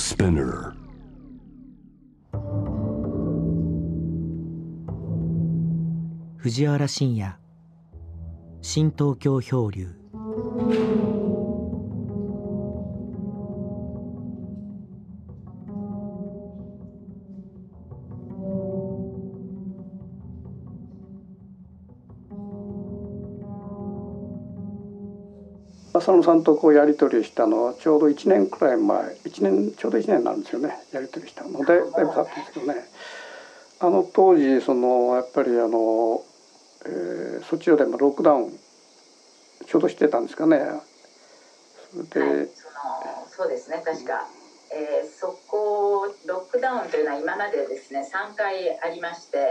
Spinner.藤原新也、新東京漂流。浅野さんとこうやり取りしたのはちょうど1年くらい前、ちょうど1年なんですよね、やり取りしたので、だいぶ経ってんですけどね。あの当時そのやっぱりそちらでもロックダウンちょうどしてたんですかね。それで、はい、そうですね確か、そこロックダウンというのは今までですね3回ありまして、で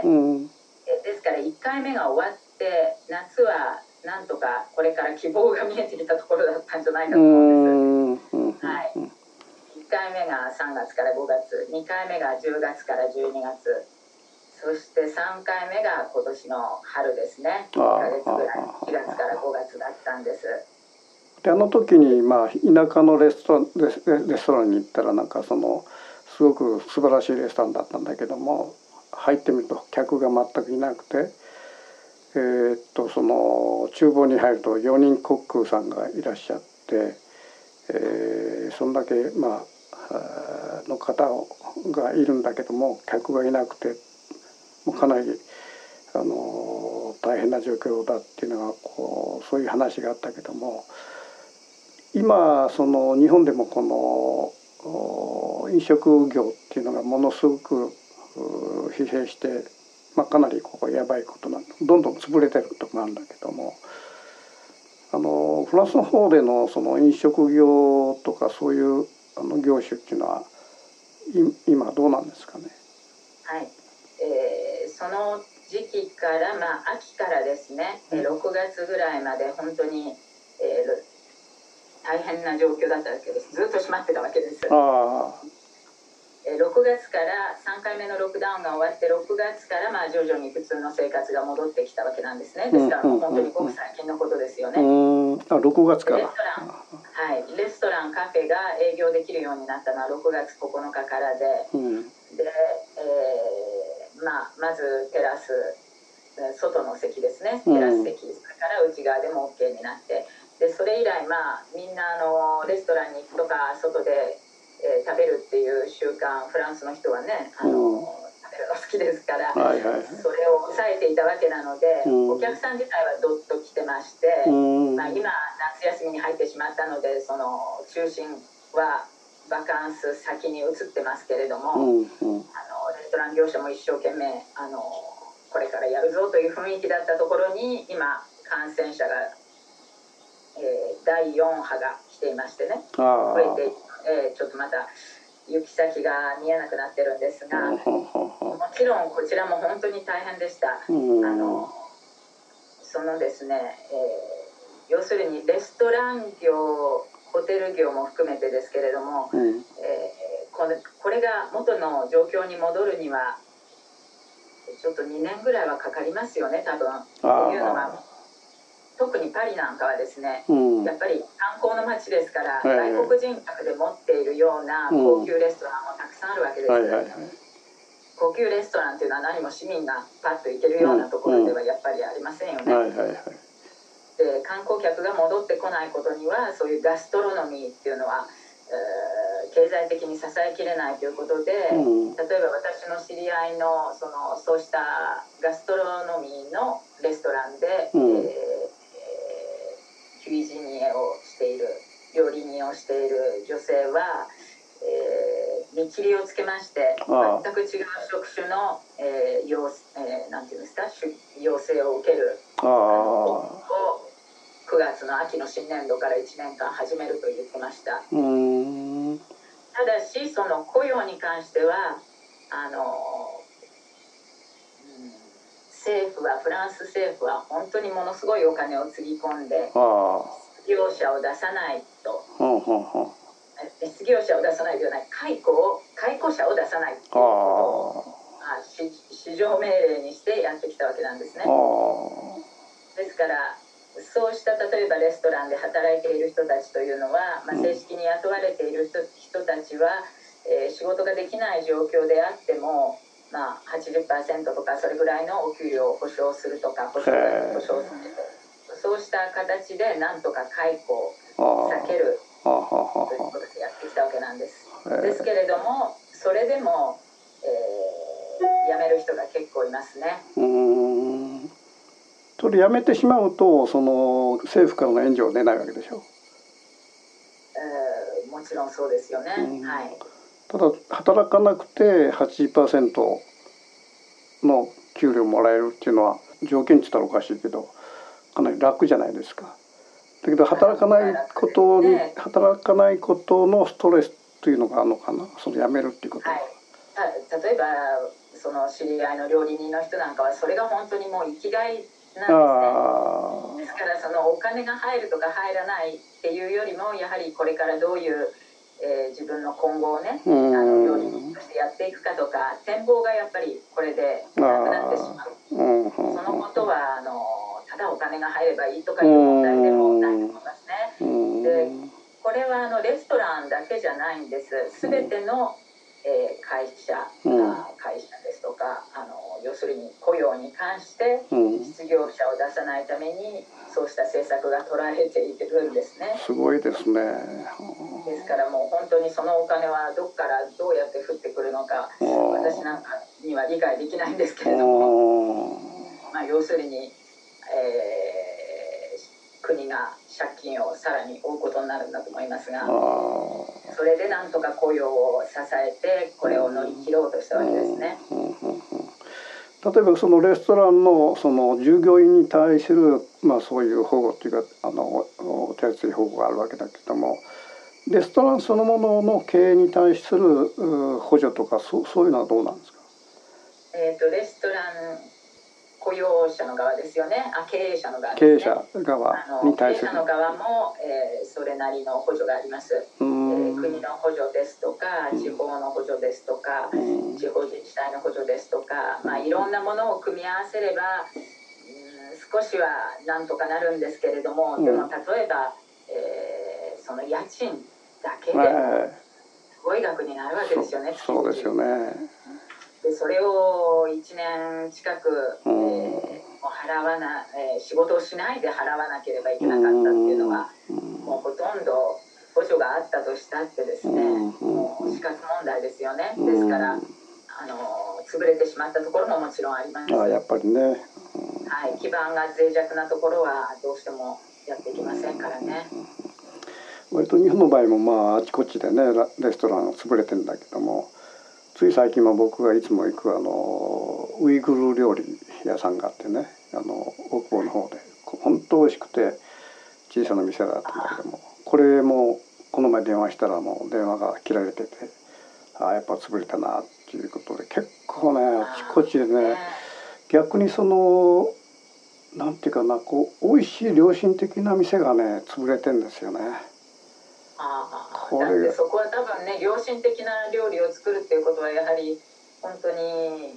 すから1回目が終わって夏はなんとかこれから希望が見えてきたところだったんじゃないかと思うんです。はい、1回目が3月から5月、2回目が10月から12月、そして3回目が今年の春ですね。1ヶ月ぐらい、4月から5月だったんです。で、あの時に、田舎のレストランに行ったら、なんかそのすごく素晴らしいレストランだったんだけども、入ってみると客が全くいなくて、その厨房に入ると4人コックさんがいらっしゃって、そんだけの方がいるんだけども客がいなくて、かなり大変な状況だっていうのがそういう話があったけども、今その日本でもこの飲食業っていうのがものすごく疲弊して、かなりここやばいことなんでどんどん潰れてるとこもあるんだけども、フランスの方でのその飲食業とかそういう業種っていうのは今どうなんですかね。はい。その時期から、秋からですね、6月ぐらいまで本当に、大変な状況だったわけです。ずっと閉まってたわけです。6月から3回目のロックダウンが終わって、6月から徐々に普通の生活が戻ってきたわけなんですね。ですからもう本当にごく最近のことですよね。6月からレストラン、カフェが営業できるようになったのは6月9日からで、まずテラス、外の席ですね、テラス席から内側でも OK になって、でそれ以来みんなレストランに行くとか外で、食べるっていう習慣、フランスの人はね食べるの好きですから、それを抑えていたわけなので、お客さん自体はどっと来てまして、今夏休みに入ってしまったのでその中心はバカンス先に移ってますけれども、レストラン業者も一生懸命これからやるぞという雰囲気だったところに、今感染者が、第4波が来ていましてね、これで、ちょっとまた行き先が見えなくなってるんですが、もちろんこちらも本当に大変でした。そのですね、要するにレストラン業、ホテル業も含めてですけれども、これが元の状況に戻るにはちょっと2年ぐらいはかかりますよね多分。というのは特にパリなんかはですね、やっぱり観光の街ですから、外国人客で持っているような高級レストランもたくさんあるわけです、高級レストランというのは何も市民がパッと行けるようなところではやっぱりありませんよね。で観光客が戻ってこないことには、そういうガストロノミーっていうのは、経済的に支えきれないということで、例えば私の知り合いのそうしたガストロノミーのレストランで、キュイジニエをしている、料理人をしている女性は、見切りをつけまして、全く違う職種の、なんていうんですか、要請を受けるを9月の秋の新年度から1年間始めると言ってました。ただしその雇用に関してはフランス政府は本当にものすごいお金をつぎ込んで、失業者を出さないと、失業者を出さないではない、解雇者を出さないということを市場命令にしてやってきたわけなんですね。ですからそうした例えばレストランで働いている人たちというのは、正式に雇われている人たちは、仕事ができない状況であっても、まあ、80% とかそれぐらいのお給料を保証するとか、そうした形でなんとか解雇を避けるということでやってきたわけなんです。ですけれども、それでも、辞める人が結構いますね。それ辞めてしまうと、その政府からの援助を出ないわけでしょ。もちろんそうですよね。はい。ただ働かなくて 80% の給料もらえるっていうのは、条件って言ったらおかしいけどかなり楽じゃないですか。だけど働かないことのストレスというのがあるのかな、その辞めるっていうことは。はい、例えばその知り合いの料理人の人なんかはそれが本当にもう生きがいなんですね。ですからそのお金が入るとか入らないっていうよりも、やはりこれからどういう、自分の今後をね、料理人としてやっていくかとか、展望がやっぱりこれでなくなってしまう。そのことはただお金が入ればいいとかいう問題でもないと思いますね。でこれはレストランだけじゃないんです。すべての会社ですとか、要するに雇用に関して失業者を出さないためにそうした政策が取られているんですね。すごいですね。ですからもう本当にそのお金はどこからどうやって降ってくるのか、私なんかには理解できないんですけれども、まあ、要するに、国が借金をさらに負うことになるんだと思いますが、それでなんとか雇用を支えてこれを乗り切ろうとしたわけですね。例えばそのレストランのその従業員に対する、まあ、そういう保護というか手厚い保護があるわけだけども、レストランそのものの経営に対する補助とかそういうのはどうなんですか。レストラン雇用者の側ですよね。経営者の側ですね。経営者側に対する。経営者の側も、それなりの補助があります。国の補助ですとか、地方の補助ですとか、地方自治体の補助ですとか、まあ、いろんなものを組み合わせれば、少しはなんとかなるんですけれども、でも例えば、その家賃だけですごい額になるわけですよね。そうですよね。でそれを1年近く、仕事をしないで払わなければいけなかったっていうのは、もうほとんど補助があったとしたってですね、もう死活問題ですよね。ですから潰れてしまったところももちろんあります。やっぱりね。はい、基盤が脆弱なところはどうしてもやっていきませんからね。割と日本の場合も、まあ、あちこちでねレストランが潰れてるんだけども。つい最近も僕がいつも行くウイグル料理屋さんがあってね、奥方の方で本当美味しくて小さな店だったんだけども、これもこの前電話したらもう電話が切られてて、やっぱ潰れたなっていうことで、結構ねあちこちでね、逆にそのなんていうかな、こう美味しい良心的な店がね潰れてんですよね。だってそこは多分ね、良心的な料理を作るっていうことはやはり本当に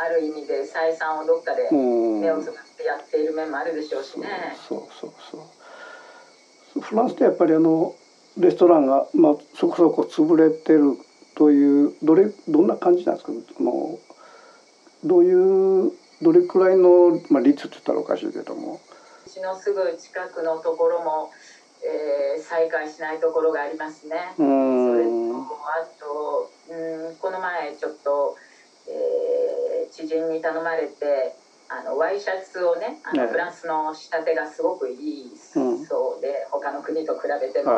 ある意味で採算をどっかで目をつぶってやっている面もあるでしょうしね。そうフランスでやっぱりレストランが、まあ、そこそこ潰れてるという、どんな感じなんですか。どれくらいの、まあ、率って言ったらおかしいけども、うちのすぐ近くのところも再開しないところがありますね。それとあとこの前ちょっと、知人に頼まれてワイシャツをね、フランスの仕立てがすごくいいそうで、他の国と比べても、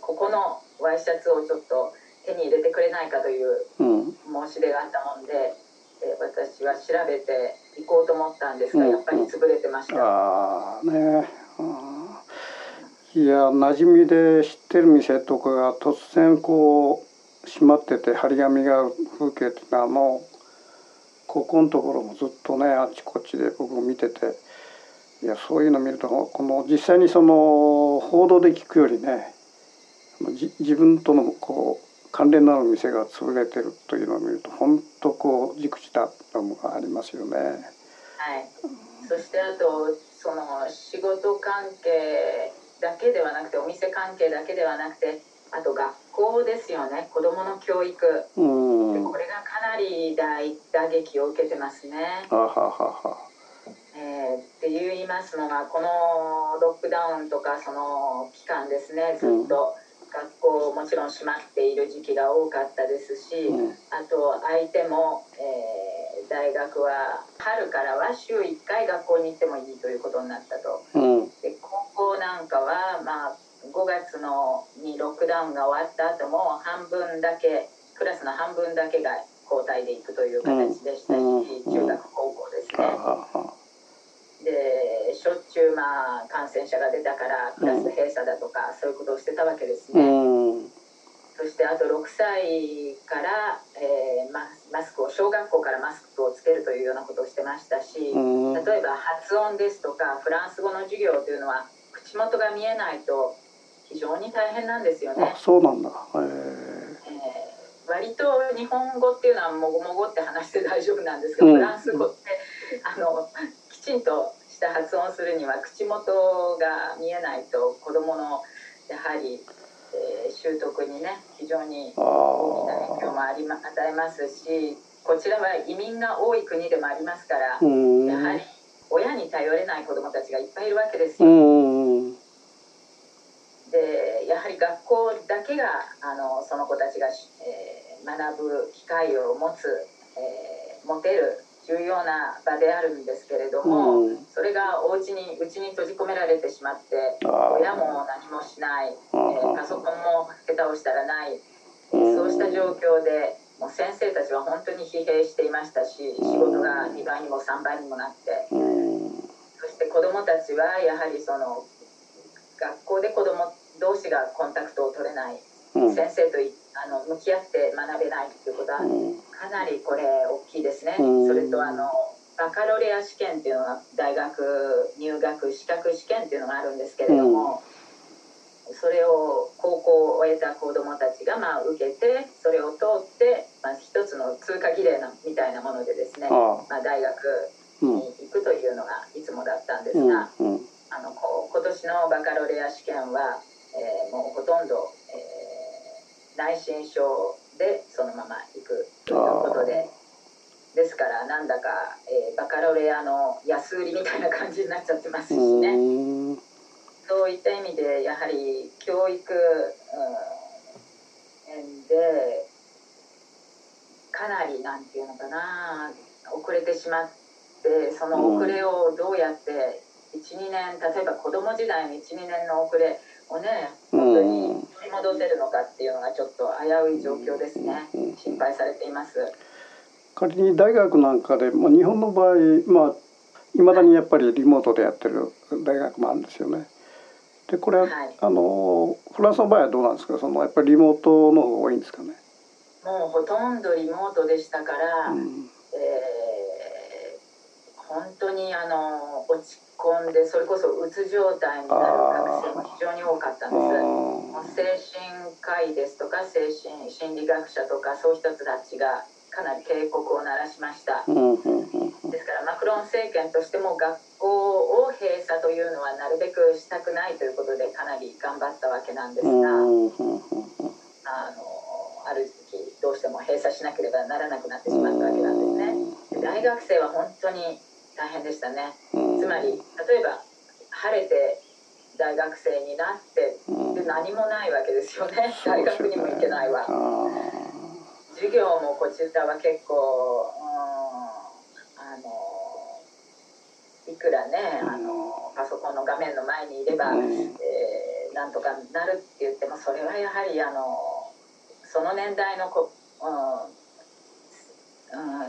ここのワイシャツをちょっと手に入れてくれないかという申し出があったもんで、私は調べて行こうと思ったんですが、やっぱり潰れてました。いや、馴染みで知ってる店とかが突然こう閉まってて、張り紙がある風景っていうのはもうここのところもずっとねあちこちで僕も見てて、いやそういうの見ると、この実際にその報道で聞くよりね、自分とのこう関連のある店が潰れてるというのを見ると、本当こう忸怩たのがありますよね。はい。そしてあとその仕事関係だけではなくて、お店関係だけではなくて、あと学校ですよね、子どもの教育、うん、これがかなり大打撃を受けてますね。はははって言いますのが、このロックダウンとかその期間ですね、ずっと学校もちろん閉まっている時期が多かったですし、うん、あと相手も、大学は春からは週1回学校に行ってもいいということになったと、うん、で高校なんかは、まあ、5月にロックダウンが終わった後もクラスの半分だけが交代で行くという形でしたし、中学高校ですね、でしょっちゅう、まあ、感染者が出たからクラス閉鎖だとか、そういうことをしてたわけですね、そしてあと6歳から、マスクを小学校からマスクをつけるというようなことをしてましたし、例えば発音ですとかフランス語の授業というのは口元が見えないと非常に大変なんですよね。あ、そうなんだ。割と日本語っていうのはもごもごって話して大丈夫なんですが、フランス語ってきちんとした発音するには口元が見えないと子どものやはり、習得にね非常に大きな影響も与えますし、こちらは移民が多い国でもありますから、やはり親に頼れない子どもたちがいっぱいいるわけですよ。でやはり学校だけがその子たちが、学ぶ機会を持てる重要な場であるんですけれども、それがうちに閉じ込められてしまって、親も何もしない、パソコンも下手をしたらない、そうした状況でもう先生たちは本当に疲弊していましたし、仕事が2倍にも3倍にもなって、そして子どもたちはやはり学校で子ども同士がコンタクトを取れない、先生と向き合って学べないということはかなりこれ大きいですね。それとバカロレア試験というのが大学入学資格試験というのがあるんですけれども、それを高校を終えた子どもたちが受けて、それを通って一つの通過儀礼みたいなものでですね、大学に行くというのがいつもだったんですが、今年のバカロレア試験は、もうほとんど、内申書でそのまま行くということで、ですからなんだか、バカロレアの安売りみたいな感じになっちゃってますしね。そういった意味でやはり教育でかなりなんていうのかな、遅れてしまって、その遅れをどうやって1、2年、例えば子ども時代の1、2年の遅れをね本当に取り戻せるのかっていうのがちょっと危うい状況ですね。心配されています。仮に大学なんかで、日本の場合いまだにやっぱりリモートでやってる大学もあるんですよね。でこれは、フランスの場合はどうなんですか？やっぱりリモートの方が多いんですかね？もうほとんどリモートでしたから、本当に落ち込んで、それこそうつ状態になる学生も非常に多かったんです。精神科医ですとか心理学者とかそういう人たちがかなり警告を鳴らしました。ですからマクロン政権としても学校を閉鎖というのはなるべくしたくないということでかなり頑張ったわけなんですが、ある時どうしても閉鎖しなければならなくなってしまったわけなんですね。大学生は本当に大変でしたね。つまり例えば晴れて大学生になってで何もないわけですよね。大学にも行けないわ。授業もこちらは結構、いくらねパソコンの画面の前にいれば、なんとかなるって言っても、それはやはりその年代の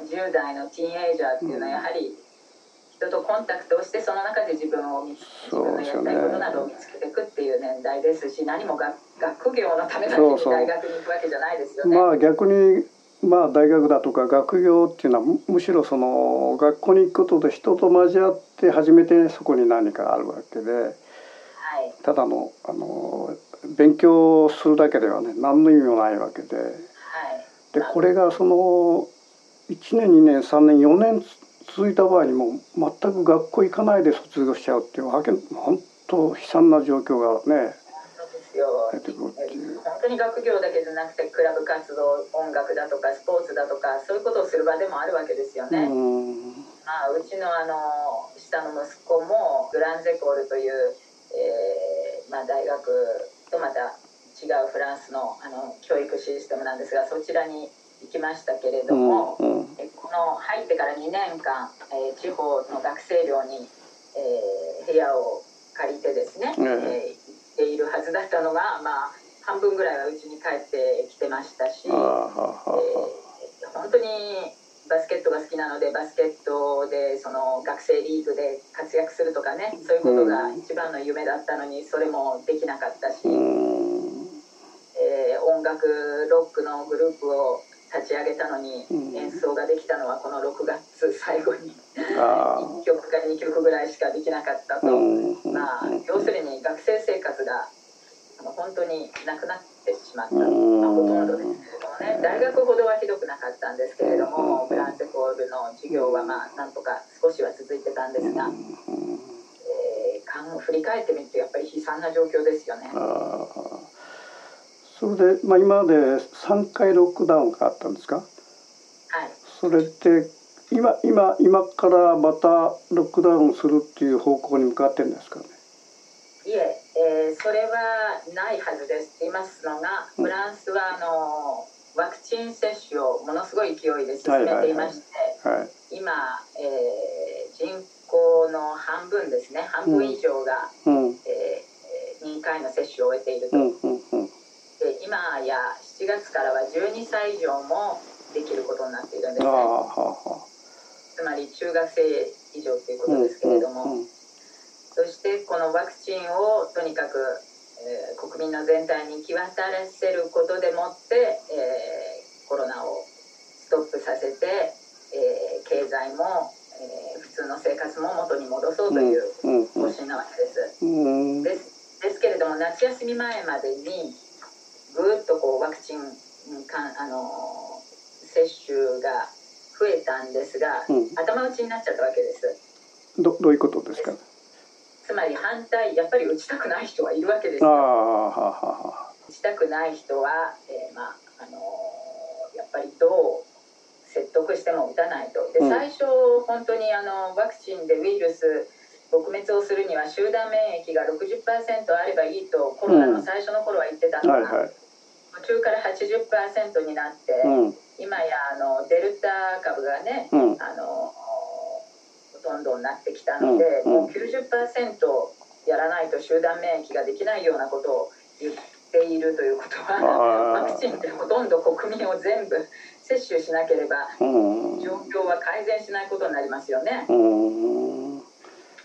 10代のティーンエイジャーっていうのはやはり人とコンタクトをして、その中で自分のやりたいことなどを見つけていくっていう年代ですし、何も学業のためだけに大学に行くわけじゃないですよね。逆に大学だとか学業っていうのはむしろ学校に行くことで人と交わって初めてそこに何かあるわけで、ただの勉強するだけではね何の意味もないわけで、でこれが1年2年3年4年続いた場合にも全く学校行かないで卒業しちゃうっていう本当悲惨な状況がね出てくるっていう。本当に学業だけじゃなくてクラブ活動、音楽だとかスポーツだとかそういうことをする場でもあるわけですよね。まあ、うちの下の息子もグランゼコールという、まあ、大学とまた違うフランスの、教育システムなんですが、そちらに行きましたけれども、この入ってから2年間、地方の学生寮に、部屋を借りてですね、行っているはずだったのが、まあ、半分ぐらいはうちに帰ってきてましたし、本当にバスケットが好きなのでバスケットでその学生リーグで活躍するとかね、そういうことが一番の夢だったのにそれもできなかったし、音楽ロックのグループを立ち上げたのに演奏ができたのはこの6月最後に1曲か2曲ぐらいしかできなかったと、まあ、要するに学生生活が本当になくなってしまった、まあ、ほとんどですけれどもね、大学ほどはひどくなかったんですけれども、グランゼコールの授業はまあなんとか少しは続いてたんですが、振り返ってみるとやっぱり悲惨な状況ですよね。それで、まあ、今まで3回ロックダウンがあったんですか。はい。それって今からまたロックダウンするっていう方向に向かってるんですかね。いえ、それはないはずです。と言いますのが、フランスはワクチン接種をものすごい勢いで進めていまして、今、人口の半分ですね、半分以上が、2回の接種を終えていると、で今や7月からは12歳以上もできることになっているんですね。つまり中学生以上ということですけれども、そしてこのワクチンをとにかく、国民の全体に行き渡らせることでもって、コロナをストップさせて、経済も、普通の生活も元に戻そうという方針なわけです。ですけれども夏休み前までにぐーっとこうワクチン接種が増えたんですが、頭打ちになっちゃったわけです。どういうことですか。つまり反対、やっぱり打ちたくない人はいるわけですよ。打ちたくない人は、まあやっぱりどう説得しても打たないと。で、最初本当にワクチンでウイルス撲滅をするには集団免疫が 60% あればいいとコロナの最初の頃は言ってたのが、途中から 80% になって、今やデルタ株がね、どんどんなってきたので、もう 90% やらないと集団免疫ができないようなことを言っているということは、ワクチンってほとんど国民を全部接種しなければ状況は改善しないことになりますよね。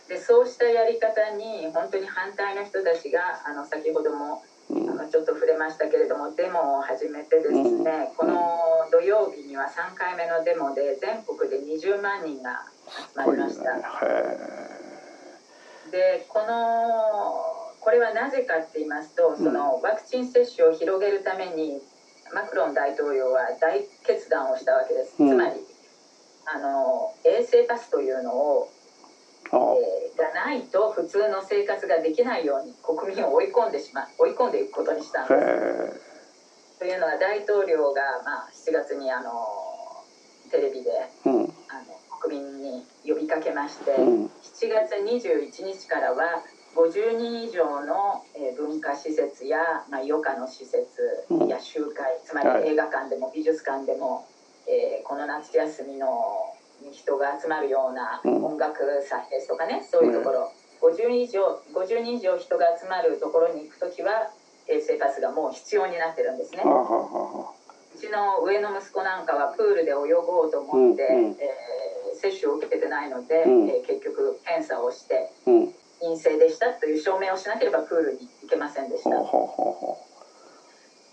で、そうしたやり方に本当に反対の人たちが先ほどもちょっと触れましたけれども、デモを始めてですね、この土曜日には3回目のデモで全国で20万人が集まりました。で、これはなぜかって言いますと、そのワクチン接種を広げるためにマクロン大統領は大決断をしたわけです。つまり衛生パスというのをがないと普通の生活ができないように国民を追い込んでいくことにしたんです。というのは大統領が、まあ、7月にテレビで、国民に呼びかけまして、7月21日からは50人以上の文化施設や、まあ、余暇の施設や集会、つまり映画館でも美術館でも、この夏休みの人が集まるような音楽祭ですとかね、そういうところ、50人以上人が集まるところに行くときは衛生パスがもう必要になってるんですね。うちの上の息子なんかはプールで泳ごうと思って、接種を受けてないので、結局検査をして、陰性でしたという証明をしなければプールに行けませんでした。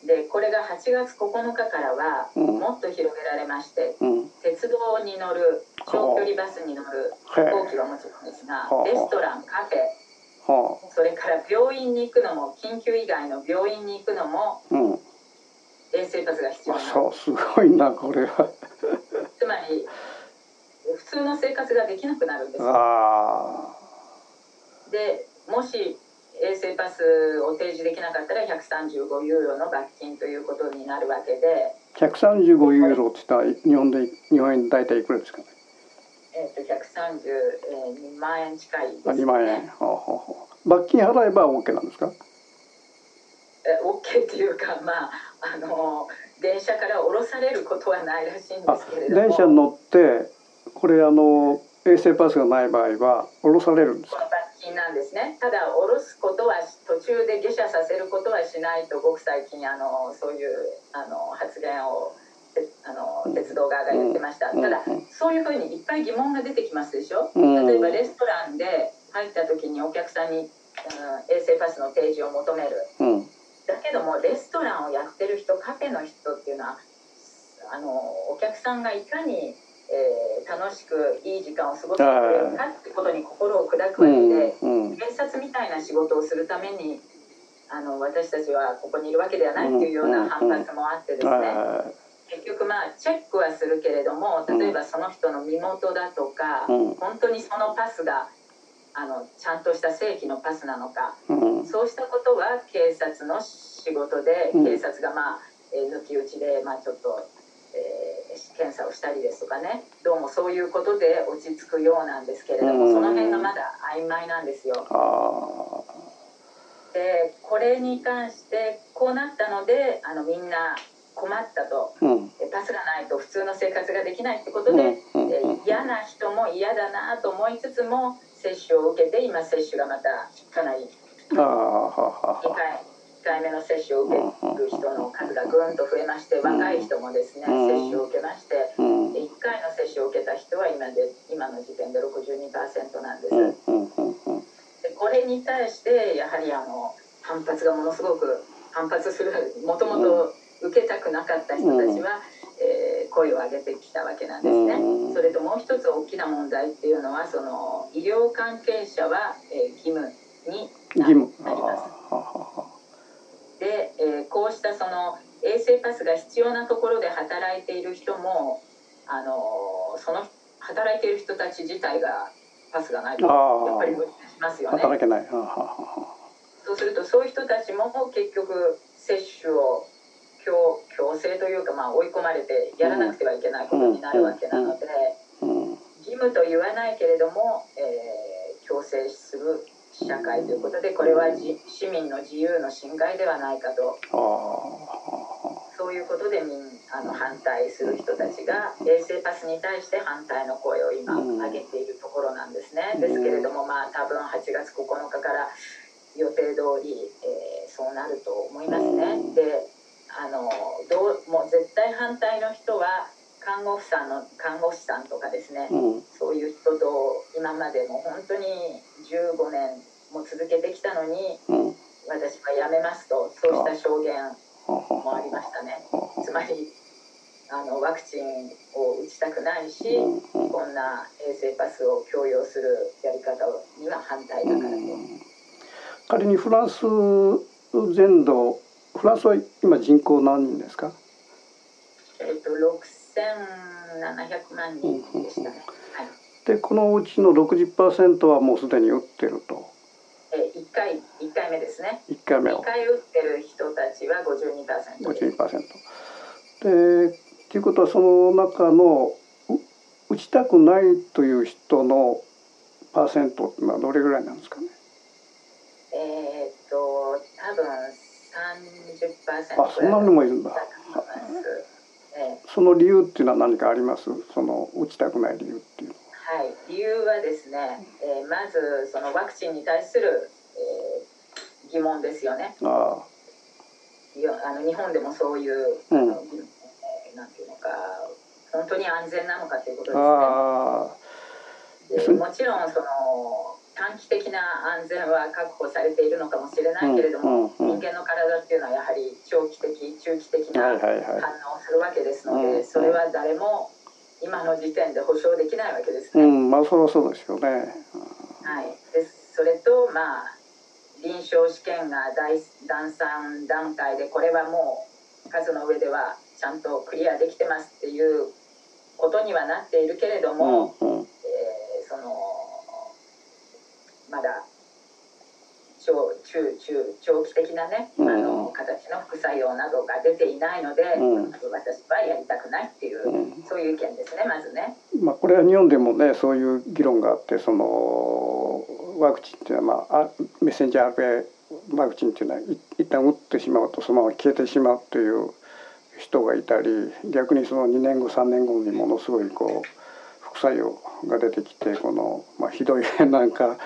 で、これが8月9日からはもっと広げられまして、鉄道に乗る、長距離バスに乗る、飛行機はもちろんですが、レストラン、カフェ、それから病院に行くのも、緊急以外の病院に行くのも、衛生パスが必要になる。そう、すごいな、これは。つまり、普通の生活ができなくなるんですよ。で、もし衛生パスを提示できなかったら135ユーロの罰金ということになるわけで、135ユーロっていったら日本円で大体いくらですかね。132万円近いですね。2万円。罰金払えば OK なんですか。OK っていうか、まあ電車から降ろされることはないらしいんですけれども。電車に乗ってこれ衛生パスがない場合は降ろされるんですか。罰金なんですね。ただ降ろすことは、途中で下車させることはしないと、ごく最近そういう発言を鉄道側が言ってました。ただそういうふうにいっぱい疑問が出てきますでしょ。例えばレストランで入った時にお客さんに衛生パスの提示を求める。だけどもレストランをやってる人、カフェの人っていうのはお客さんがいかに、楽しくいい時間を過ごしてくれるかってことに心を砕くわけで、警察みたいな仕事をするために私たちはここにいるわけではないっていうような反発もあってですね、結局チェックはするけれども、例えばその人の身元だとか、本当にそのパスがちゃんとした正規のパスなのか、そうしたことは警察の仕事で、警察が抜き打ちでちょっと検査をしたりですとかね、どうもそういうことで落ち着くようなんですけれども、その辺がまだ曖昧なんですよ。でこれに関してこうなったのでみんな困ったと、パスがないと普通の生活ができないってことで、嫌な人も嫌だなと思いつつも接種を受けて、今接種がまたかなり2回目の接種を受ける人の数がぐんと増えまして、若い人もですね、接種を受けまして、1回の接種を受けた人は今の時点で 62% なんです。でこれに対してやはり反発がものすごく反発する、もともと受けたくなかった人たちは、声を上げてきたわけなんですね。それともう一つ大きな問題っていうのは、その医療関係者は、義務になります。で、こうしたその衛生パスが必要なところで働いている人も、その働いている人たち自体がパスがないとやっぱり無理しますよね。働けない。そうするとそういう人たちも結局接種を強制というか、追い込まれてやらなくてはいけないことになるわけなので、義務と言わないけれども、強制する社会ということで、これは市民の自由の侵害ではないかと、そういうことで反対する人たちが衛生パスに対して反対の声を今上げているところなんですね。ですけれども多分8月9日から予定通り、そうなると思いますね。でもう絶対反対の人は看護師さんとかですね、そういう人と今までも本当に15年も続けてきたのに、私は辞めますと、そうした証言もありましたね。つまりワクチンを打ちたくないし、こんな衛生パスを強要するやり方には反対だからと。仮にフランス全土、フランスは今人口何人ですか。6700万人でしたね。でこのうちの 60% はもうすでに打ってると。1回目ですね。1回打ってる人たちは 52%。でということは、その中の打ちたくないという人のパーセントってのはどれぐらいなんですかね。多分30%。そんなにもいるんだ。その理由っていうのは何かあります？その打ちたくない理由っていうのは。理由はですね、まずそのワクチンに対する、疑問ですよね。日本でもそういう、なんていうのか、本当に安全なのかということですね。もちろんその短期的な安全は確保されているのかもしれないけれども、人間の体っていうのはやはり長期的中期的な反応をするわけですので、それは誰も今の時点で保証できないわけですね。それはそうですよね。でそれと臨床試験が第3段階で、これはもう数の上ではちゃんとクリアできてますっていうことにはなっているけれども、まだ長期的なね、形の副作用などが出ていないので、私はやりたくないっていう、そういう意見ですね、まずね。まあ、これは日本でもね、そういう議論があって、そのワクチンっていうのは、メッセンジャー RNA ワクチンっていうのは一旦打ってしまうとそのまま消えてしまうという人がいたり、逆にその2年後3年後にものすごいこう副作用が出てきて、この、ひどいなんか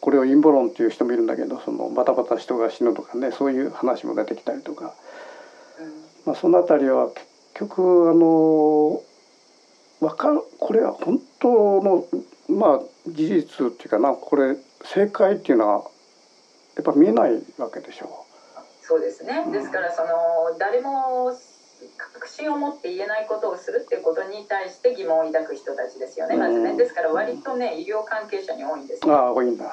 これを陰謀論っていう人もいるんだけど、そのバタバタ人が死ぬとかね、そういう話も出てきたりとか、そのあたりは結局これは本当の事実っていうかな、これ正解っていうのはやっぱ見えないわけでしょう。そうですね。ですからその誰も確信を持って言えないことをするっていうことに対して疑問を抱く人たちですよね、まずね。ですから割とね、医療関係者に多いんですよ。多いんだ。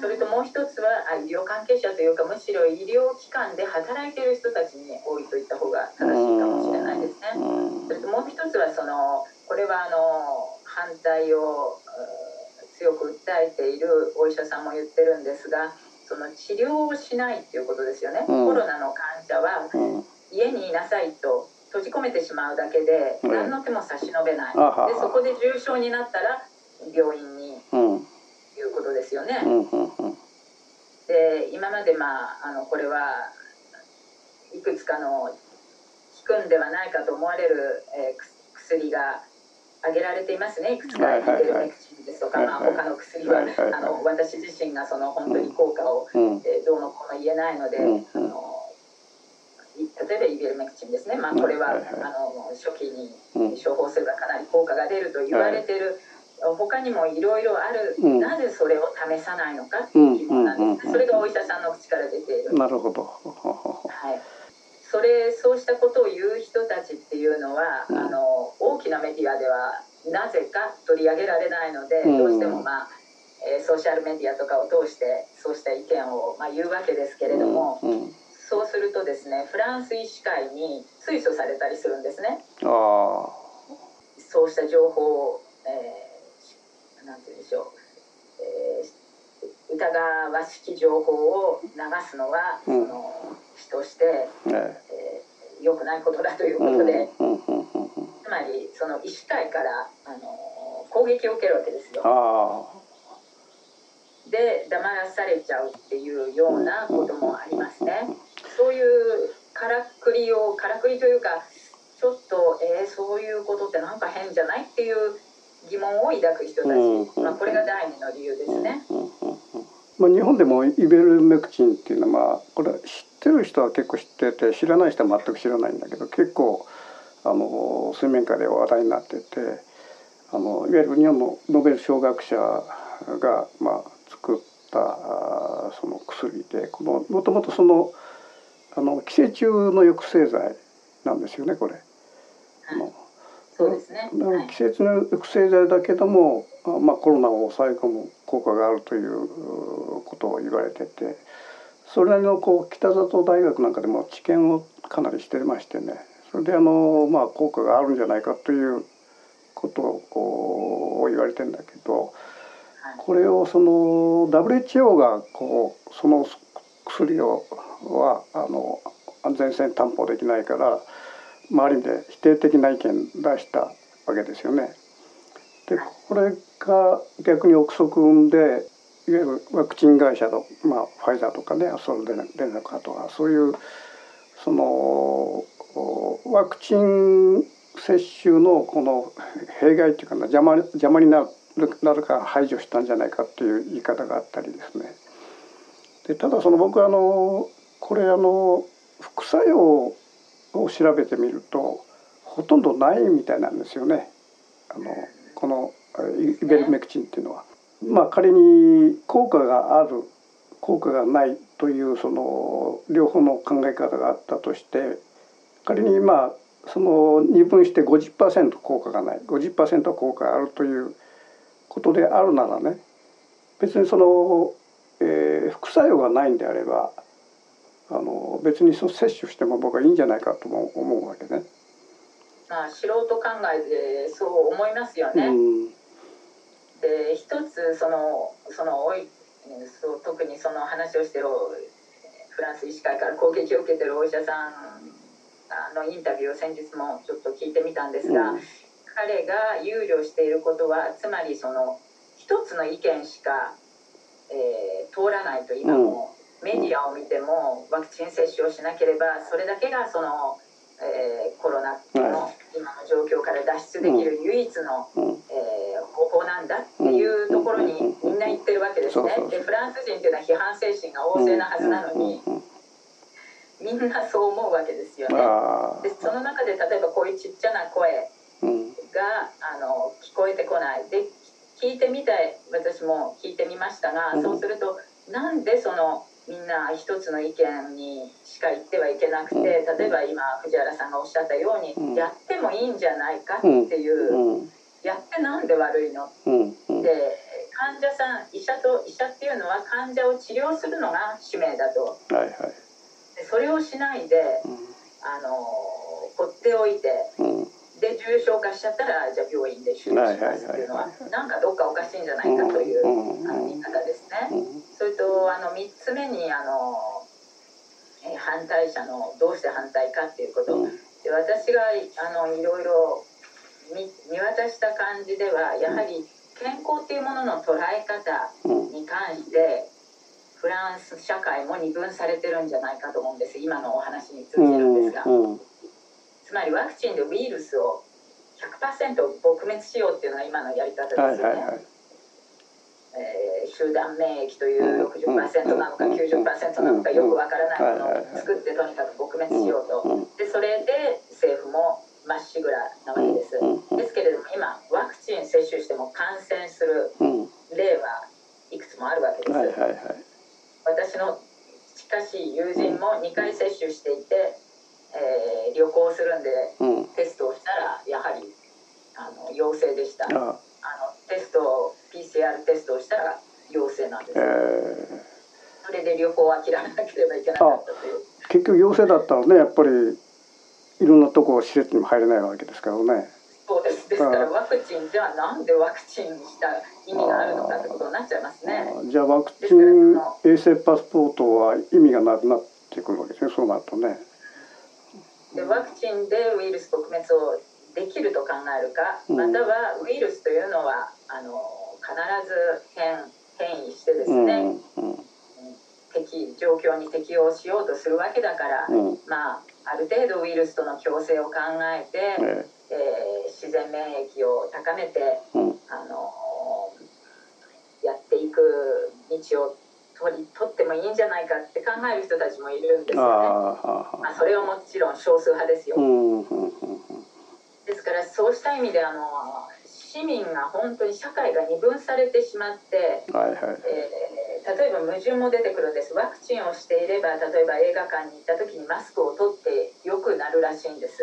それともう一つは、医療関係者というか、むしろ医療機関で働いている人たちに多いといった方が正しいかもしれないですね。それともう一つは、そのこれは反対を強く訴えているお医者さんも言ってるんですが、その治療をしないっていうことですよね。コロナの患者は、家にいなさいと閉じ込めてしまうだけで何の手も差し伸べない、でそこで重症になったら病院に、いうことですよね。で今まで、これはいくつかの効くんではないかと思われる、薬が挙げられていますね。いくつかエピレクチンですとか、他の薬は、私自身がその本当に効果を、どうのこうの言えないので、例えばイベルメクチンですね、これは初期に処方すればかなり効果が出ると言われている、他にもいろいろある、なぜそれを試さないのかっていう疑問なんですね。それがお医者さんの口から出ている。なるほど。そうしたことを言う人たちっていうのは、大きなメディアではなぜか取り上げられないので、どうしてもソーシャルメディアとかを通してそうした意見を言うわけですけれども、そうするとですね、フランス医師会に推奨されたりするんですね。そうした情報を、なんて言うんでしょう、疑わしき情報を流すのは、その死として良くないことだということで、つまりその医師会から攻撃を受けるわけですよ。で黙らされちゃうっていうようなこともありますね。そういうからくりというか、ちょっと、そういうことってなんか変じゃないっていう疑問を抱く人たち、これが第二の理由ですね。日本でもイベルメクチンっていうのは、これは知ってる人は結構知ってて、知らない人は全く知らないんだけど、結構水面下で話題になってて、いわゆる日本のノーベル賞学者が作ったその薬で、もともとその寄生虫の抑制剤なんですよね、これ。そうですね。寄生虫の抑制剤だけども、コロナを抑え込む効果があるということを言われてて、それなりの北里大学なんかでも治験をかなりしてましてね、それで効果があるんじゃないかということを言われてんだけど、これをその WHO がその薬は安全性担保できないから、ある意味で否定的な意見出したわけですよね。でこれが逆に憶測を生んで、いわゆるワクチン会社の、ファイザーとかね、アストラゼネカとか、そういうそのワクチン接種のこの弊害っていうかな、邪魔になる。誰か排除したんじゃないかっていう言い方があったりですね。でただ僕これ副作用を調べてみるとほとんどないみたいなんですよね。このイベルメクチンっていうのは、仮に効果がある効果がないというその両方の考え方があったとして、仮にその二分して 50% 効果がない 50% 効果があるということであるならね、別に副作用がないんであれば別に摂取しても僕はいいんじゃないかとも思うわけね。素人考えでそう思いますよね。で一つその特にその話をしてるフランス医師会から攻撃を受けてるお医者さんのインタビューを先日もちょっと聞いてみたんですが、彼が憂慮していることは、つまりその一つの意見しか、通らないと、今もメディアを見てもワクチン接種をしなければそれだけがその、コロナの今の状況から脱出できる唯一の、方法なんだっていうところにみんな言ってるわけですね。でフランス人っていうのは批判精神が旺盛なはずなのに、みんなそう思うわけですよね。でその中で例えばこういうちっちゃな声が聞こえてこないで、聞いてみたい、私も聞いてみましたが、そうするとなんでそのみんな一つの意見にしか言ってはいけなくて、例えば今藤原さんがおっしゃったように、やってもいいんじゃないかっていう、やってなんで悪いので、患者さん、医者っていうのは患者を治療するのが使命だと、でそれをしないで放っておいて、で重症化しちゃったらじゃあ病院で手術しますっていうのは、なんかどっかおかしいんじゃないかという見方ですね。それと3つ目に反対者のどうして反対かっていうことで、私がいろいろ見渡した感じでは、やはり健康っていうものの捉え方に関してフランス社会も二分されてるんじゃないかと思うんです、今のお話に通じるんですが。つまりワクチンでウイルスを 100% 撲滅しようっていうのが今のやり方ですよね。集団免疫という 60% なのか 90% なのかよくわからないものを作って、とにかく撲滅しようと。でそれで政府もまっしぐらなわけです。ですけれども今ワクチン接種しても感染する例はいくつもあるわけです。私の近しい友人も2回接種していて、旅行するんでテストをしたらやはり陽性でした。テスト PCR テストをしたら陽性なんです、それで旅行を諦めなければいけなかったという。結局陽性だったらね、やっぱりいろんなとこ施設にも入れないわけですからね。そうです。ですからワクチン、じゃあなんでワクチンにした意味があるのかってことになっちゃいますね。じゃあワクチン衛生パスポートは意味がなくなってくるわけですね、そうなるとね。でワクチンでウイルス撲滅をできると考えるか、またはウイルスというのは必ず変異してですね、状況に適応しようとするわけだから、ある程度ウイルスとの共生を考えて、自然免疫を高めて、やっていく道を取ってもいいんじゃないかって考える人たちもいるんですよね。それはもちろん少数派ですよ。ですからそうした意味で市民が本当に社会が二分されてしまって、例えば矛盾も出てくるんです。ワクチンをしていれば、例えば映画館に行った時にマスクを取ってよくなるらしいんです。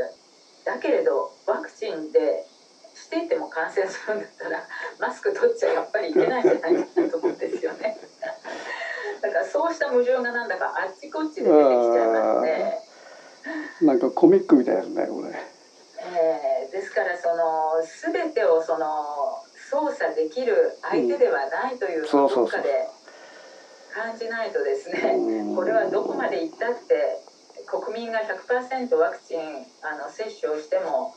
だけれどワクチンでしていても感染するんだったらマスク取っちゃやっぱりいけないんじゃないかなと思うんですよね。だからそうした矛盾がなんだかあっちこっちで出てきちゃいますね。なんかコミックみたいですね、これ。ですから全てを操作できる相手ではないというのをどっかで感じないとですね、これはどこまでいったって国民が 100% ワクチン接種をしても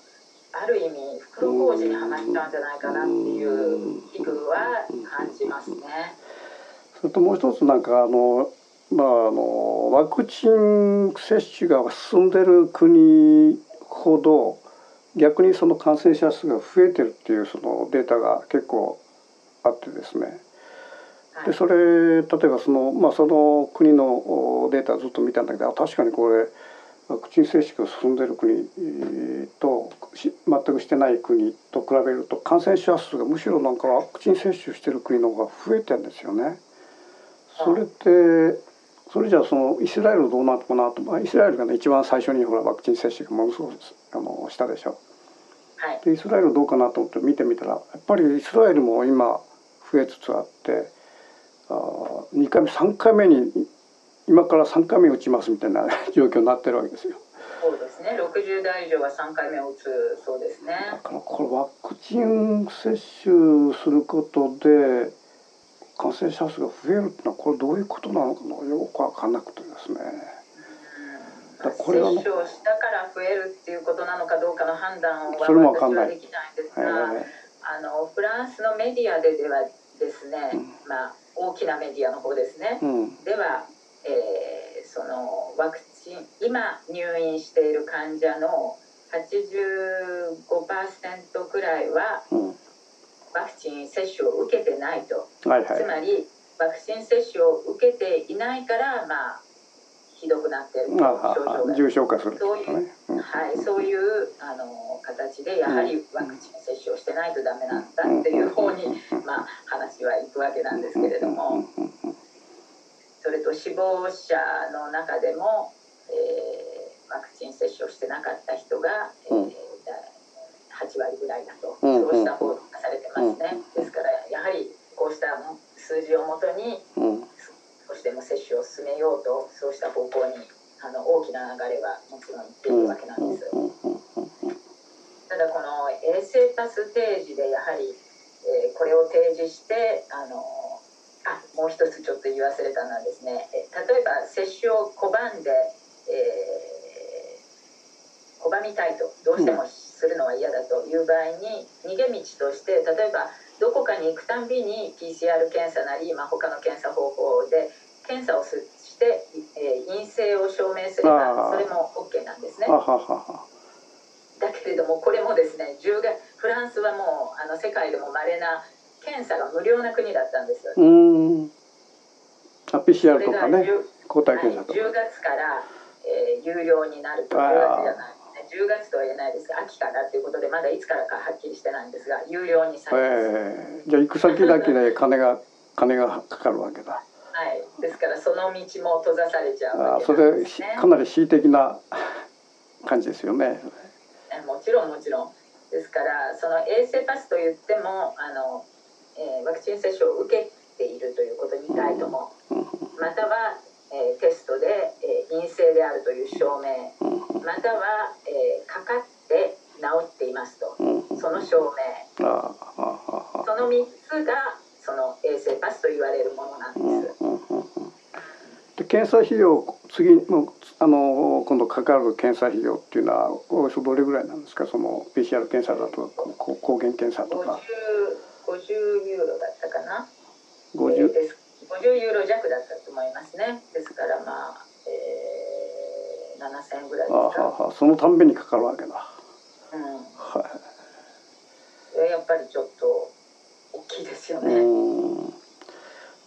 ある意味袋小路にはまったんじゃないかなっていう危惧は感じますね。それともう一つ、なんかワクチン接種が進んでる国ほど逆にその感染者数が増えてるっていうそのデータが結構あってですね。でそれ例えばその国のデータずっと見たんだけど、確かにこれワクチン接種が進んでる国と全くしてない国と比べると感染者数がむしろなんかワクチン接種してる国の方が増えてるんですよね。それじゃあイスラエルどうなのかなと、イスラエルがね一番最初にワクチン接種がものすごくしたでしょ。でイスラエルどうかなと思って見てみたら、やっぱりイスラエルも今増えつつあって、2回目3回目に今から3回目打ちますみたいな状況になってるわけですよ。そうですね、60代以上は3回目を打つそうですね。だからこれワクチン接種することで感染者数が増えるってのはこれどういうことなのかのよく分からなくてですね。だからこれは接種をしたから増えるっていうことなのかどうかの判断を私はできないんですが、フランスのメディアではですね、まあ、大きなメディアの方ですね、では、そのワクチン今入院している患者の85% くらいはワクチン接種を受けてないと、つまりワクチン接種を受けていないから、まあ、ひどくなっている症状が重症化する、そういう形でやはりワクチン接種をしてないとダメなんだっていう方に、まあ、話はいくわけなんですけれども、それと死亡者の中でも、ワクチン接種をしてなかった人が、8割ぐらいだと、そうした報道がされてますね。ですからやはりこうした数字をもとに少しでも接種を進めようと、そうした方向に大きな流れはもちろんいっているわけなんです。ただこの衛生パス提示でやはり、これを提示してもう一つちょっと言い忘れたのはですね、例えば接種を拒んで、拒みたいとどうしてもするのは嫌だという場合に逃げ道として、例えばどこかに行くたんびに PCR 検査なり、他の検査方法で検査をして、陰性を証明すればそれも OK なんですね。だけれどもこれもですね、フランスはもう世界でも稀な検査が無料な国だったんですよ。PCR とかね、抗体検査とか。10月から、有料になると、10月とは言えないですが、秋からということで、まだいつからかはっきりしてないんですが、有料にされます。じゃあ行く先だけで金がかかるわけだ。はい。ですからその道も閉ざされちゃうわけなんですね。それかなり恣意的な感じですよね。もちろんもちろん。ですからその衛生パスといってもワクチン接種を受けているということに対とも、またはテストで陰性であるという証明、またはかかって治っていますとその証明、その3つがその衛生パスと言われるものなんです。で検査費用、次の今度かかる検査費用っていうのはおよそどれぐらいなんですか？その PCR 検査だと抗原検査とか。50ユーロだったかな。50ユーロ弱だったと思いますね。ですからまあ、7000円ぐらいですか。そのたんびにかかるわけだ。やっぱりちょっと大きいですよね。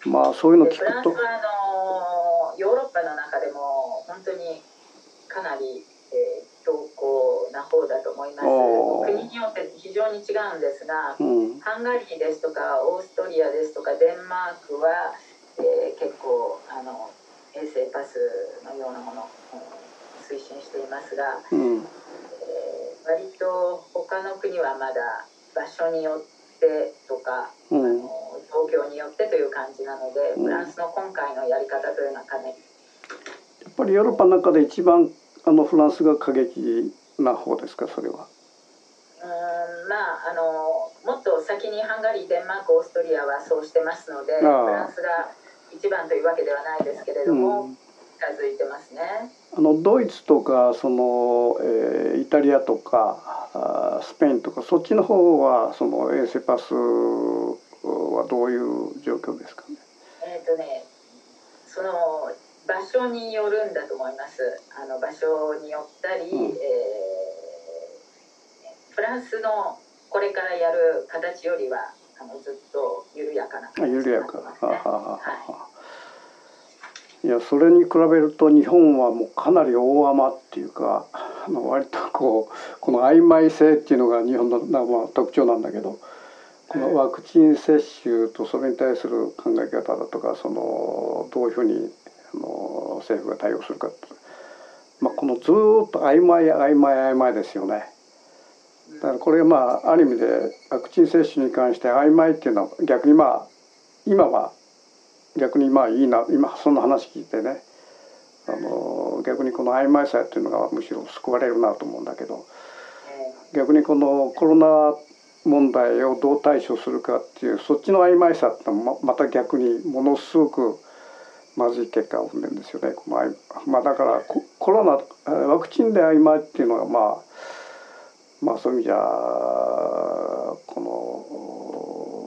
まあそういうの聞くと、フランスはヨーロッパの中でも本当にかなり強硬な方だと思います。国によって非常に違うんですが、ハンガリーですとかオーストリアですとかデンマークは、結構衛生パスのようなものを推進していますが、割と他の国はまだ場所によってとか、状況によってという感じなので、フランスの今回のやり方というのはかなりやっぱりヨーロッパの中で一番フランスが過激な方ですか、それは。もっと先にハンガリー、デンマーク、オーストリアはそうしてますので、フランスが一番というわけではないですけれども、近づいてますね。ドイツとかイタリアとかスペインとか、そっちの方はその衛生パスはどういう状況ですかね。その場所によるんだと思います。場所によったり、フランスのこれからやる形よりはずっと緩やかな形になってますね。いや、それに比べると日本はもうかなり大雨っていうか、割とこの曖昧性っていうのが日本の、特徴なんだけど、このワクチン接種とそれに対する考え方だとか、どういうふうに政府が対応するかって、このずっと曖昧ですよね。だからこれある意味でワクチン接種に関して曖昧っていうのは逆に今は逆にいいな、今その話聞いてね、逆にこの曖昧さっていうのがむしろ救われるなと思うんだけど、逆にこのコロナ問題をどう対処するかっていう、そっちの曖昧さってまた逆にものすごくまずい結果を生んでるんですよね。まあ、だからコロナワクチンで曖昧っていうのがまあそういう意味じゃこ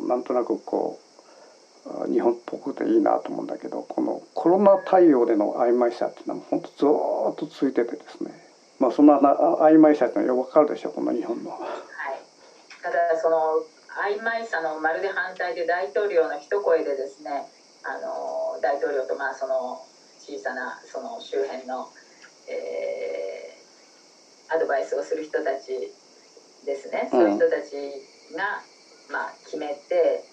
のなんとなくこう日本っぽくていいなと思うんだけど、このコロナ対応での曖昧さっていうのは本当ずーっと続いててですね、まあその曖昧さっていうのはよくわかるでしょ、この日本の。ただその曖昧さのまるで反対で、大統領の一声でですね、大統領とまあその小さなその周辺の、アドバイスをする人たちですね、そういう人たちがまあ決めて、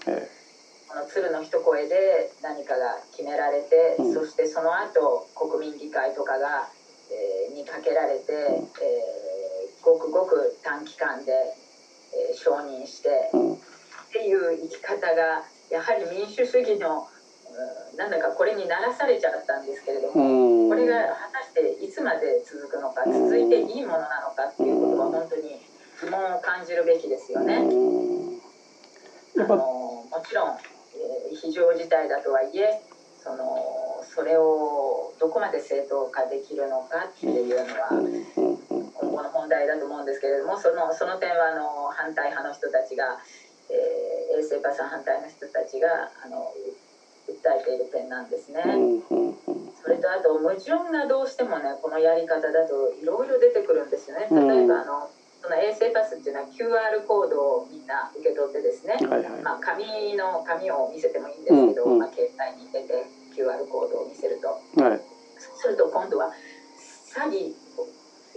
この鶴の一声で何かが決められて、そしてその後国民議会とかが、にかけられて、ごくごく短期間で承認してっていう生き方が、やはり民主主義のなんだかこれに慣らされちゃったんですけれども、これが果たしていつまで続くのか、続いていいものなのかっていうことは本当に疑問を感じるべきですよね。もちろん非常事態だとはいえ、それをどこまで正当化できるのかっていうのは今後の問題だと思うんですけれども、その点は反対派の人たちが、衛星パス反対の人たちが訴えている点なんですね。それとあと矛盾がどうしてもね、このやり方だといろいろ出てくるんですよね。例えばその衛星パスっていうのは QR コードをみんな受け取ってですね、まあ、紙を見せてもいいんですけど、まあ、携帯に入れて QR コードを見せると、そうすると今度は詐欺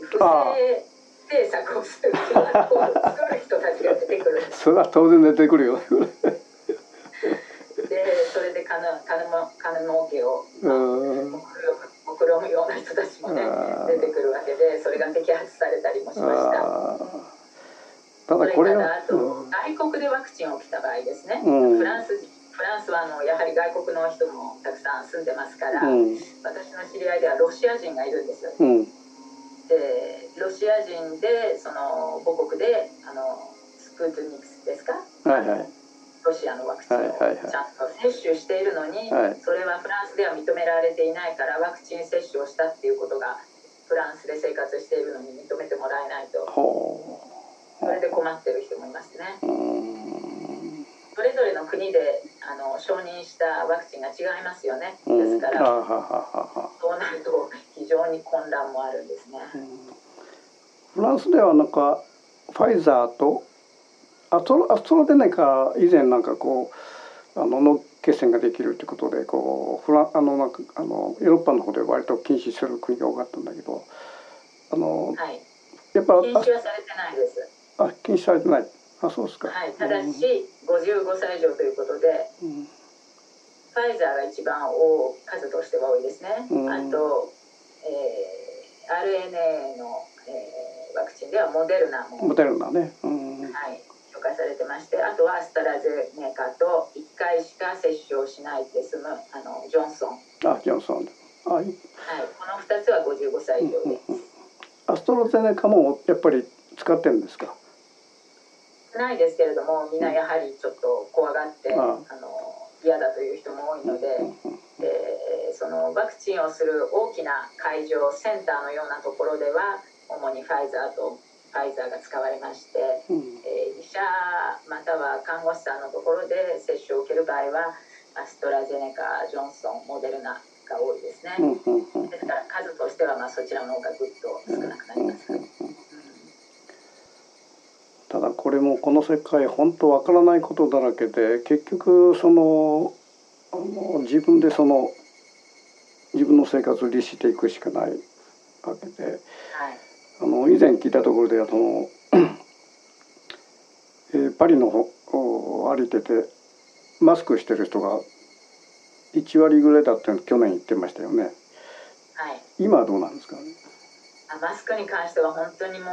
不正政策をする人たちが出てくる。それは当然出てくるよ。で、それで金儲けを目論むような人たちもね出てくるわけで、それが摘発されたりもしました。ただこれは外国でワクチンを打った場合ですね。フランスはやはり外国の人もたくさん住んでますから、私の知り合いではロシア人がいるんですよ。でロシア人で母国でスプートニクスですか、ロシアのワクチンをちゃんと接種しているのに、それはフランスでは認められていないから、ワクチン接種をしたっていうことがフランスで生活しているのに認めてもらえないと、それで困ってる人もいますね。それぞれの国で承認したワクチンが違いますよね。ですからそうなると非常に混乱もあるんですね。フランスではなんかファイザーとアストラゼネカ以前なんかこう脳血栓ができるということで、こうヨーロッパの方で割と禁止する国が多かったんだけど、やっぱ禁止はされてないです。禁止されてない。そうですか。ただし55歳以上ということで、ファイザーが一番数としては多いですね。あと、RNA の、ワクチンではモデルナね、許可されてまして、あとはアストラゼネカと1回しか接種をしないで済むジョンソン、この2つは55歳以上です。アストラゼネカもやっぱり使ってるんですか？ないですけれども、みんなやはりちょっと怖がって嫌だという人も多いので、そのワクチンをする大きな会場センターのようなところでは主にファイザーが使われまして、医者または看護師さんのところで接種を受ける場合はアストラゼネカ、ジョンソン、モデルナが多いですね。ですから数としてはまあそちらの方がぐっと少なくなります。ただこれもこの世界本当わからないことだらけで、結局自分の生活を律していくしかないわけで、以前聞いたところではパリの歩いててマスクしてる人が1割ぐらいだったの去年言ってましたよね。今はどうなんですかね。マスクに関しては本当にも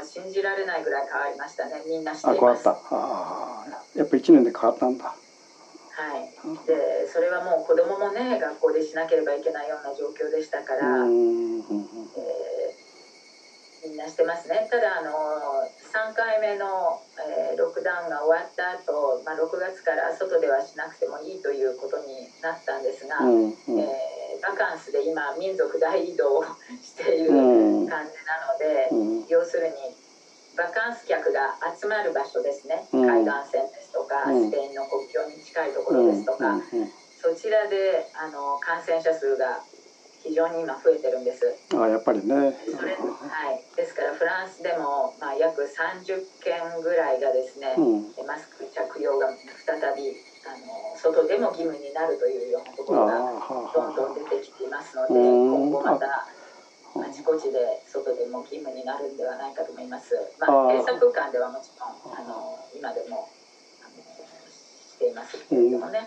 う信じられないぐらい変わりましたね。みんなしています。変わった。やっぱ1年で変わったんだ。でそれはもう子供もね学校でしなければいけないような状況でしたから、みんなしてますね。ただ3回目の、ロックダウンが終わった後、まあ、6月から外ではしなくてもいいということになったんですが、バカンスで今民族大移動をしている感じなので、要するにバカンス客が集まる場所ですね、海岸線ですとか、スペインの国境に近いところですとか、そちらで感染者数が非常に今増えてるんです。やっぱりね、それ、はい、ですからフランスでも、まあ、約30件ぐらいがですね、マスク着用が再び外でも義務になるというようなところがどんどん出てきていますので、今後またあちこちで外でも義務になるんではないかと思います。まあ、閉鎖空間ではもちろん今でもしていますけれどもね、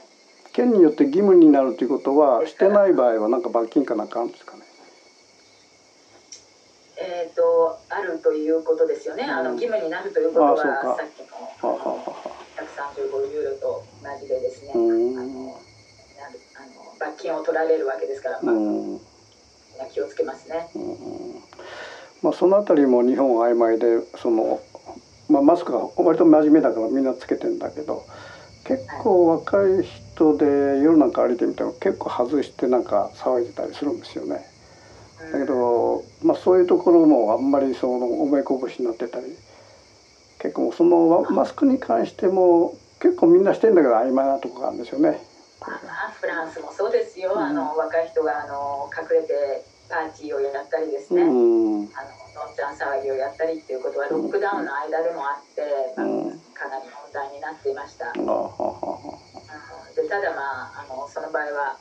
県によって義務になるということは、してない場合は何か罰金かなんかあるんですかね。あるということですよね。義務になるということは、さっきの135ユーロと同じでですね、罰金を取られるわけですから、まあ、気をつけますね。まあ、そのあたりも日本は曖昧で、まあ、マスクが割と真面目だからみんなつけてんだけど、結構若い人で夜なんか歩いてみても結構外してなんか騒いでたりするんですよね。だけど、まあ、そういうところもあんまり思いこぼしになってたり、結構マスクに関しても結構みんなしてんだけど曖昧なとこがあるんですよね。フランスもそうですよ。若い人が隠れてパーティーをやったりですね、のんちゃん騒ぎをやったりっていうことはロックダウンの間でもあって、かなり問題になっていました。で、ただ、まあ、その場合は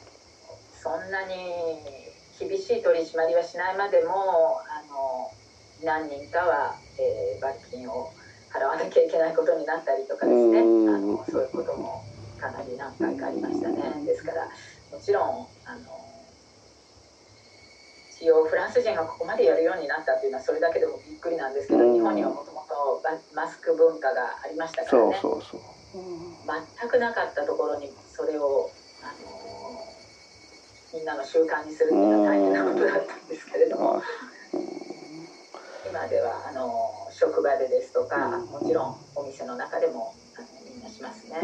そんなに厳しい取り締まりはしないまでも何人かは、罰金を払わなきゃいけないことになったりとかですね、そういうこともかなり何回かありましたね。ですから、もちろん一応フランス人がここまでやるようになったというのはそれだけでもびっくりなんですけど、日本にはもともとマスク文化がありましたからね、全くなかったところにそれをみんなの習慣にするっていうのは大変なことだったんですけれども、今では職場でですとか、もちろんお店の中でもみんなしますね。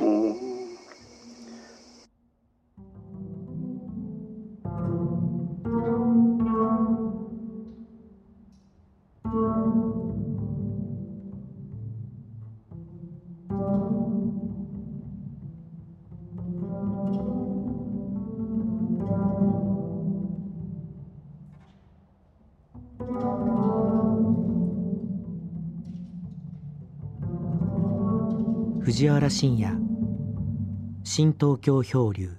藤原新也、新東京漂流。